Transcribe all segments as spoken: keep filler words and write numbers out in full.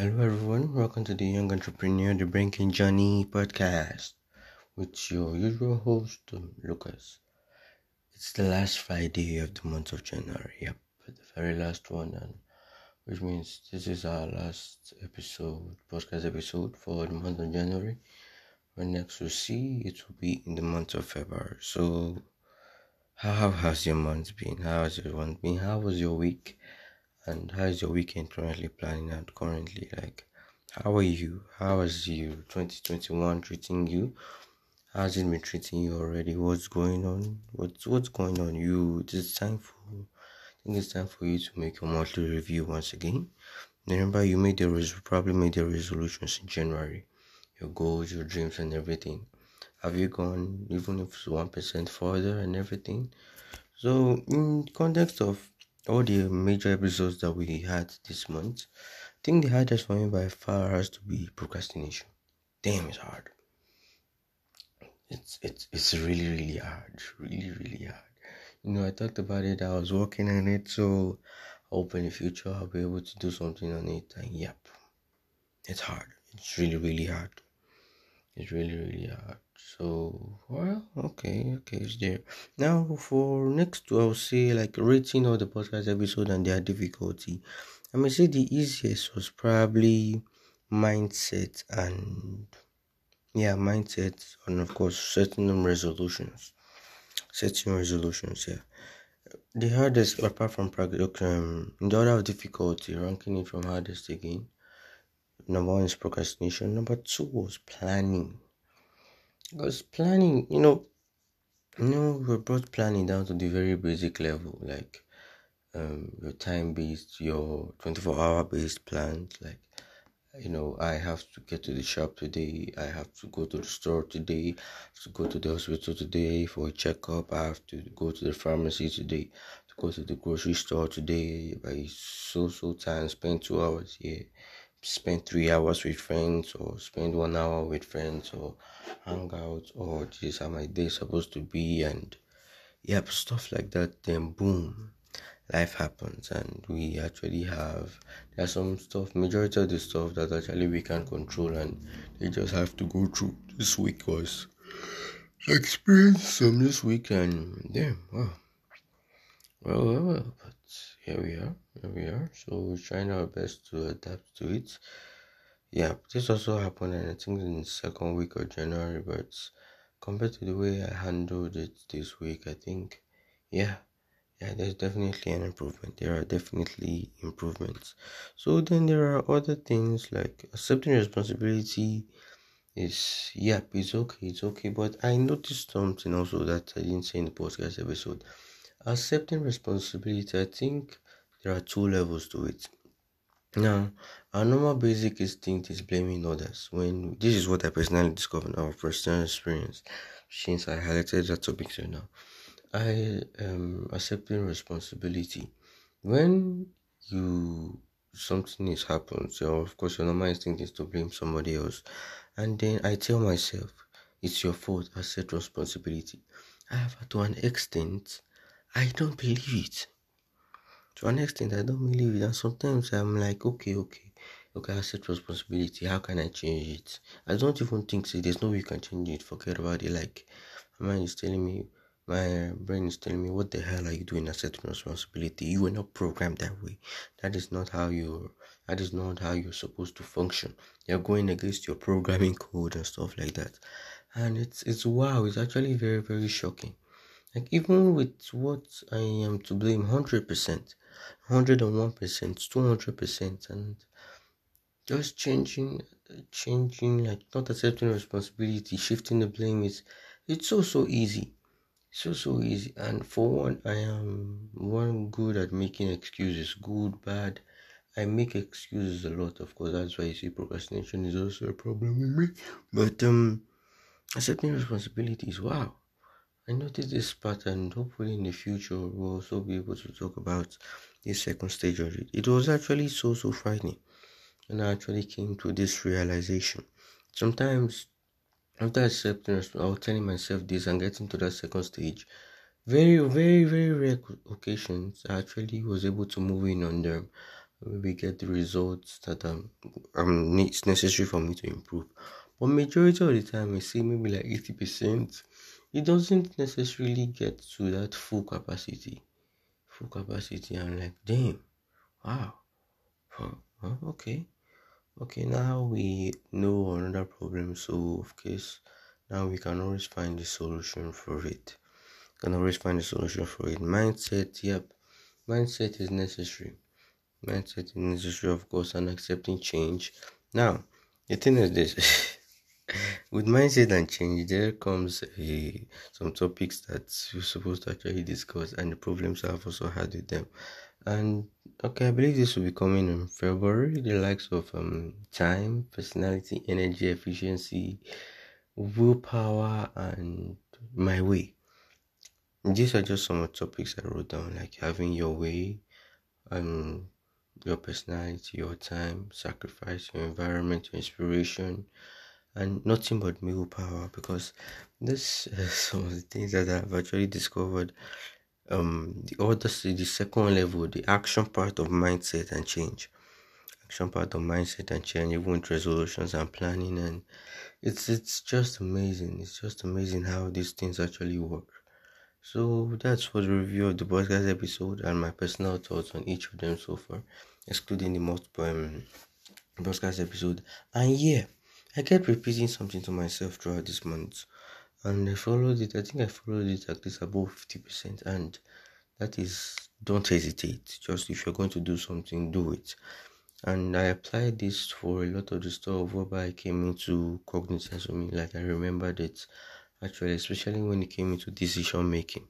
Hello everyone, welcome to the Young Entrepreneur, the Banking Journey podcast with your usual host, Lucas. It's the last Friday of the month of January, yep, the very last one, and which means this is our last episode, podcast episode for the month of January. When next we'll see, it will be in the month of February. So, how has your month been? How has your month been? How was your week? And how is your weekend currently planning out currently? Like, how are you? How is you twenty twenty-one treating you? How's it been treating you already? What's going on? What's what's going on? You it's time for I think it's time for you to make your monthly review once again. Remember, you made the res- probably made the resolutions in January. Your goals, your dreams and everything. Have you gone even if it's one percent further and everything? So in context of all the major episodes that we had this month, I think the hardest for me by far has to be procrastination. Damn, it's hard. It's it's it's really really hard, really really hard. You know, I talked about it. I was working on it, so I hope in the future I'll be able to do something on it. And yep, it's hard. It's really really hard. It's really really hard. So, well, okay, okay, it's there. Now, for next, I'll say, like, rating of the podcast episode and their difficulty. I may say the easiest was probably mindset and, yeah, mindset and, of course, setting resolutions. Setting resolutions, yeah. The hardest, apart from, um, the order of difficulty, ranking it from hardest again. Number one is procrastination. Number two was planning. Because planning, you know, you know, we brought planning down to the very basic level, like um, your time-based, your twenty-four-hour-based plans, like, you know, I have to get to the shop today, I have to go to the store today, I have to go to the hospital today for a checkup, I have to go to the pharmacy today, to go to the grocery store today, by so-so time, spend two hours here. Spend three hours with friends, or spend one hour with friends, or hang out, or this how my day supposed to be, and yep, stuff like that. Then boom, life happens, and we actually have there's some stuff, majority of the stuff that actually we can control, and they just have to go through this week, cause experience some this week, and damn, wow, well, well, well, but. Here we are, here we are. So we're trying our best to adapt to it. Yeah, this also happened, and I think in the second week of January. But compared to the way I handled it this week, I think, yeah, yeah, there's definitely an improvement. There are definitely improvements. So then there are other things like accepting responsibility. Is yeah, it's okay, it's okay. But I noticed something also that I didn't say in the podcast episode. Accepting responsibility, I think there are two levels to it. Now, our normal basic instinct is blaming others. When this is what I personally discovered in our personal experience since I highlighted that topic so now. I am accepting responsibility. When you something is happened, so of course your normal instinct is to blame somebody else. And then I tell myself, it's your fault, accept responsibility. However, to an extent, I don't believe it. To an extent, I don't believe it. And sometimes I'm like, okay, okay. Okay, I accept responsibility. How can I change it? I don't even think, see, there's no way you can change it. Forget about it. Like, my mind is telling me, my brain is telling me, what the hell are you doing accepting responsibility? You were not programmed that way. That is not how you're, that is not how you're supposed to function. You're going against your programming code and stuff like that. And it's, it's wow. It's actually very, very shocking. Like, even with what I am to blame, one hundred percent, one hundred one percent, two hundred percent, and just changing, changing, like, not accepting responsibility, shifting the blame is, it's so, so easy. So, so easy. And for one, I am one good at making excuses, good, bad. I make excuses a lot, of course. That's why you see procrastination is also a problem with me. But um, accepting responsibility is wow. I noticed this pattern. Hopefully in the future we'll also be able to talk about this second stage of it. It was actually so, so frightening. And I actually came to this realization. Sometimes after accepting, I was telling myself this and getting to that second stage. Very, very, very rare occasions I actually was able to move in on them. maybe get the results that um, um it's necessary for me to improve. But majority of the time, I say maybe like eighty percent, it doesn't necessarily get to that full capacity. Full capacity, I'm like, damn, wow, huh, huh, okay. Okay, now we know another problem, so of course, now we can always find the solution for it. Can always find a solution for it. Mindset, yep. Mindset is necessary. Mindset is necessary, of course, and accepting change. Now, the thing is this. With mindset and change, there comes a, some topics that you're supposed to actually discuss, and the problems I've also had with them. And, okay, I believe this will be coming in February. The likes of um time, personality, energy, efficiency, willpower, and my way. These are just some of the topics I wrote down, like having your way, um, your personality, your time, sacrifice, your environment, your inspiration, and nothing but willpower. Because this is some of the things that I've actually discovered. Um, the other, the second level, the action part of mindset and change, action part of mindset and change, even with resolutions and planning, and it's it's just amazing. It's just amazing how these things actually work. So that's for the review of the podcast episode and my personal thoughts on each of them so far, excluding the multiple um, podcast episode. And yeah, I kept repeating something to myself throughout this month, and I followed it. I think I followed it at least above fifty percent, and that is, don't hesitate. Just if you're going to do something, do it. And I applied this for a lot of the stuff whereby I came into cognizance of me, like I remembered it. Actually, especially when it came into decision making,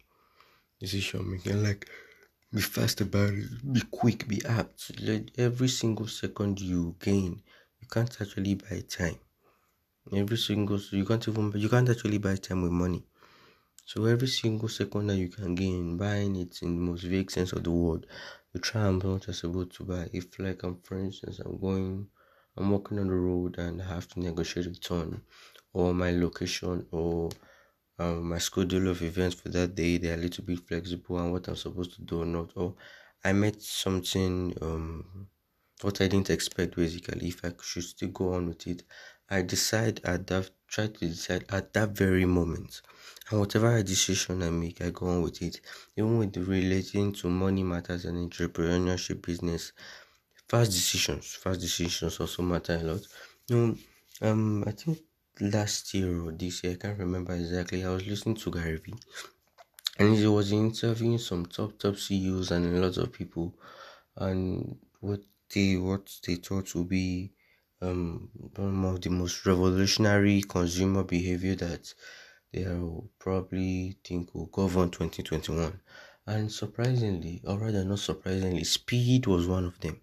decision making, like be fast about it, be quick, be apt. Let every single second you gain, you can't actually buy time. Every single, you can't even, you can't actually buy time with money. So every single second that you can gain, buying it in the most vague sense of the word, you try and not just able to buy. If like I'm, for instance, I'm going, I'm walking on the road and I have to negotiate a return, or my location, or um, my schedule of events for that day, they are a little bit flexible and what I'm supposed to do or not, or I met something, um, what I didn't expect basically, if I should still go on with it, I decide at that, try to decide at that very moment, and whatever decision I make, I go on with it. Even with relating to money matters and entrepreneurship business, fast decisions, fast decisions also matter a lot. No, um, I think last year or this year, I can't remember exactly, I was listening to Gary Vee, and he was interviewing some top top C E Os and a lot of people, and what they what they thought would be um one of the most revolutionary consumer behavior that they will probably think will govern twenty twenty-one. And surprisingly, or rather not surprisingly, speed was one of them.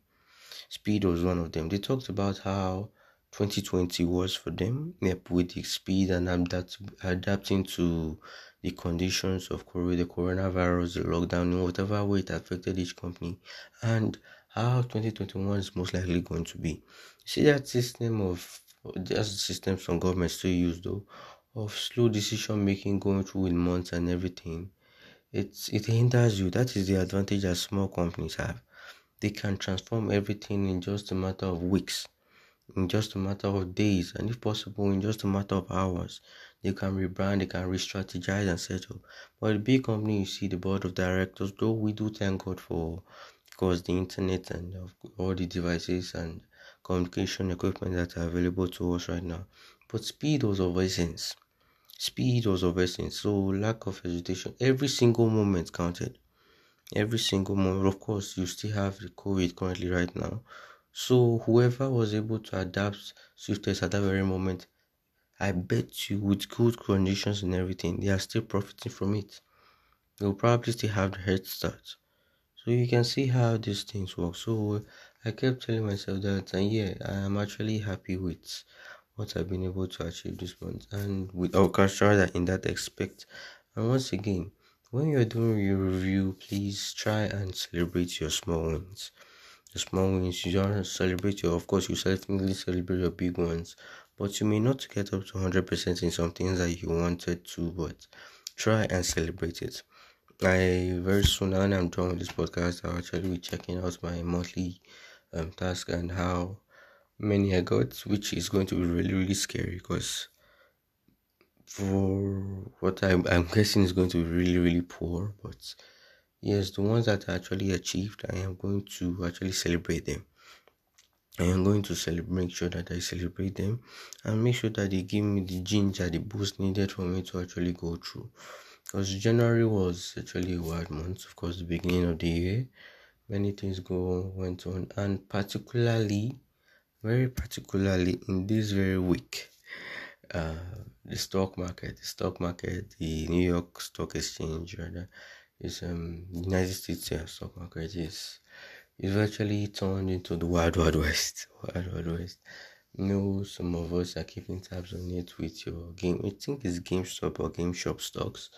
Speed was one of them. They talked about how twenty twenty was for them, yep, with the speed and adapt, adapting to the conditions of the coronavirus, the lockdown, in whatever way it affected each company, and how twenty twenty-one is most likely going to be. You see that system of, that's the system some governments still use though, of slow decision making, going through with months and everything. It's, it hinders you. That is the advantage that small companies have. They can transform everything in just a matter of weeks, in just a matter of days, and if possible in just a matter of hours. They can rebrand, they can re-strategize and settle. But the big company, you see the board of directors, though we do thank God for, because the internet and all the devices and communication equipment that are available to us right now. But speed was of essence. Speed was of essence. So lack of hesitation. Every single moment counted. Every single moment. Of course, you still have the COVID currently right now. So whoever was able to adapt swiftest at that very moment, I bet you with good conditions and everything, they are still profiting from it. They'll probably still have the head start. So you can see how these things work. So I kept telling myself that, and yeah, I am actually happy with what I've been able to achieve this month, and with orchestra that in that aspect. And once again, when you're doing your review, please try and celebrate your small wins. The small wins, you don't celebrate your, of course, you certainly celebrate your big ones, but you may not get up to one hundred percent in some things that you wanted to, but try and celebrate it. I very soon, when I'm done with this podcast, I'll actually be checking out my monthly um, task and how many I got, which is going to be really, really scary, because for what I'm, I'm guessing is going to be really, really poor. But yes, the ones that I actually achieved, I am going to actually celebrate them. I am going to celebrate, make sure that I celebrate them and make sure that they give me the ginger, the boost needed for me to actually go through. Because January was actually a wild month, of course, the beginning of the year. Many things go went on, and particularly, very particularly in this very week, uh, the stock market, the stock market, the New York Stock Exchange, rather, is um, the United States uh, stock market is. It's virtually turned into the Wild Wild West. Wild Wild West. You know, some of us are keeping tabs on it with your game. I think it's GameStop or GameStop stocks.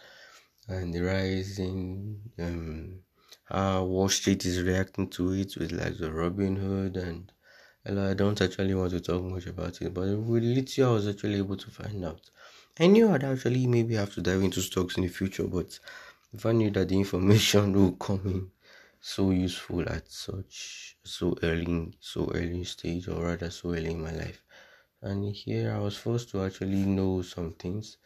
And the rise in um, how Wall Street is reacting to it with like the Robin Hood. And I don't actually want to talk much about it, but literally I was actually able to find out. I knew I'd actually maybe have to dive into stocks in the future, but if I knew that the information would come in so useful at such so early so early stage, or rather so early in my life. And here I was forced to actually know some things.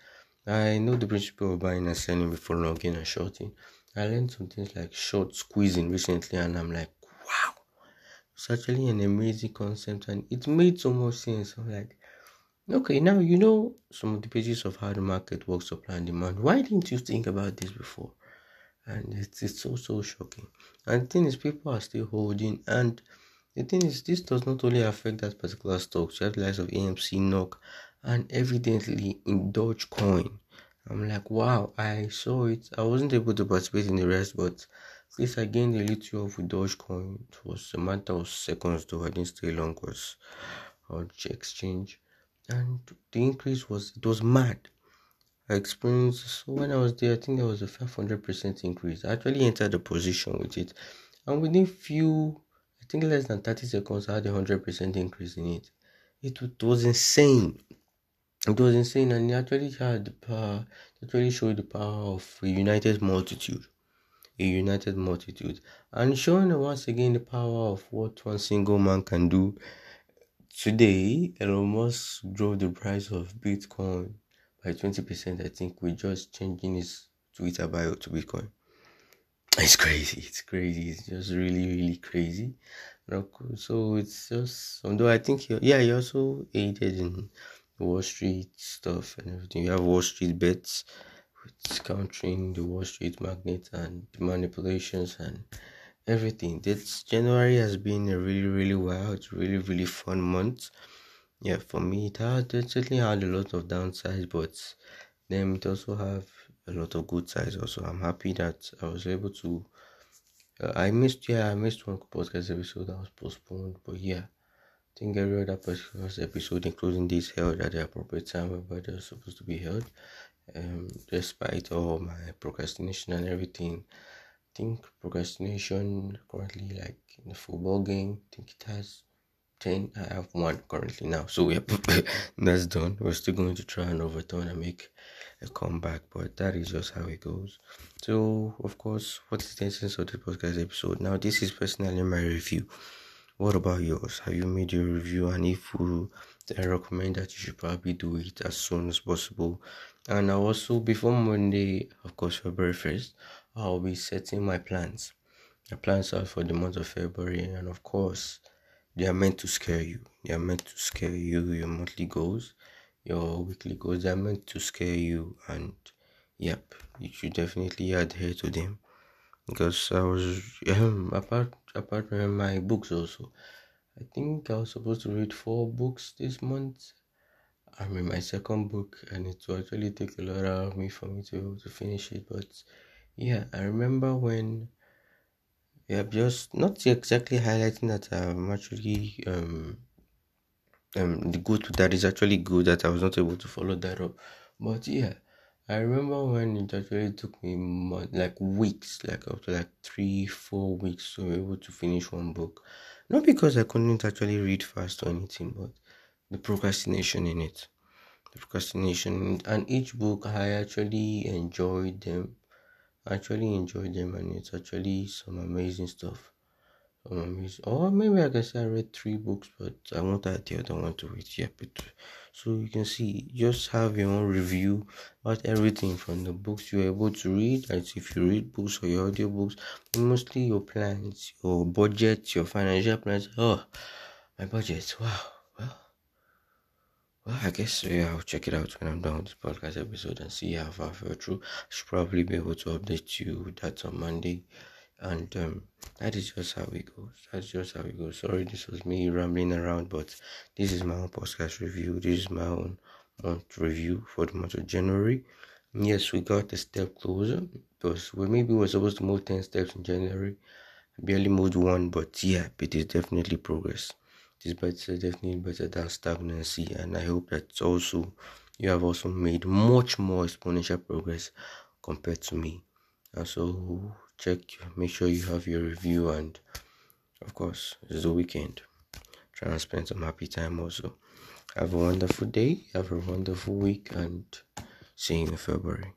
I know the principle of buying and selling before longing and shorting. I learned some things like short squeezing recently, and I'm like, wow, it's actually an amazing concept, and it made so much sense. I'm like, okay, now you know some of the pages of how the market works, supply and demand. Why didn't you think about this before? And it's, it's so, so shocking. And the thing is, people are still holding. And the thing is, this does not only affect that particular stock. You have the likes of A M C, N O K, and evidently in Dogecoin. I'm like, wow, I saw it. I wasn't able to participate in the rest, but since I gained a little of Dogecoin, it was a matter of seconds though. I didn't stay long because on exchange. And the increase was, it was mad. Experience. So when I was there, I think there was a five hundred percent increase. I actually entered the position with it, and within few, I think less than thirty seconds, I had a one hundred percent increase in it. It was insane. It was insane, and it actually had the power. It actually showed the power of a united multitude, a united multitude, and showing once again the power of what one single man can do. Today, Elon Musk drove the price of Bitcoin by twenty percent, I think, we're just changing his Twitter bio to Bitcoin. It's crazy. It's crazy. It's just really, really crazy. So it's just, although I think, he, yeah, he also aided in Wall Street stuff and everything. You have Wall Street bets, with countering the Wall Street magnet and manipulations and everything. This January has been a really, really wild, really, really fun month. Yeah, for me, it, had, it certainly had a lot of downsides, but then it also have a lot of good sides also. I'm happy that I was able to, uh, I missed, yeah, I missed one podcast episode that was postponed, but yeah, I think every other podcast episode, including this, held at the appropriate time where they're supposed to be held. Um, despite all my procrastination and everything, I think procrastination currently, like in the football game, I think it has ten. I have one currently now, so yeah, that's done. We're still going to try and overturn and make a comeback, but that is just how it goes. So, of course, what is the essence of this podcast episode? Now, this is personally my review. What about yours? Have you made your review? And if you, I recommend that you should probably do it as soon as possible. And I also, before Monday, of course, February first, I'll be setting my plans. The plans are for the month of February, and of course, they are meant to scare you. They are meant to scare you. Your monthly goals, your weekly goals, they are meant to scare you. And yep, you should definitely adhere to them. Because I was, um, apart apart from my books also, I think I was supposed to read four books this month. I'm in my second book, and it will actually take a lot out of me for me to to finish it. But yeah, I remember when. Yeah, just not exactly highlighting that I'm actually um um the good that is actually good that I was not able to follow that up, but yeah, I remember when it actually took me month, like weeks, like up to like three, four weeks to be able to finish one book, not because I couldn't actually read fast or anything, but the procrastination in it, the procrastination, and each book I actually enjoyed them. I actually enjoyed them, and it's actually some amazing stuff. Um, or maybe I can say I read three books, but I won't add the other one to it. Yeah, but so you can see, just have your own review about everything from the books you're able to read, and if you read books or your audio books, mostly your plans, your budget, your financial plans. Oh, my budget! Wow, well, well, I guess yeah, I'll check it out when I'm done with this podcast episode and see how far I through. I should probably be able to update you with that on Monday. And um, that is just how it goes. That's just how it goes. Sorry, this was me rambling around, but this is my own podcast review. This is my own month review for the month of January. And yes, we got a step closer because we maybe we're supposed to move ten steps in January. I barely moved one, but yeah, it is definitely progress. It is better, definitely better than stagnancy. And I hope that also you have also made much more exponential progress compared to me. And so, check, make sure you have your review, and of course it's the weekend. Try and spend some happy time also. Have a wonderful day, have a wonderful week, and see you in February.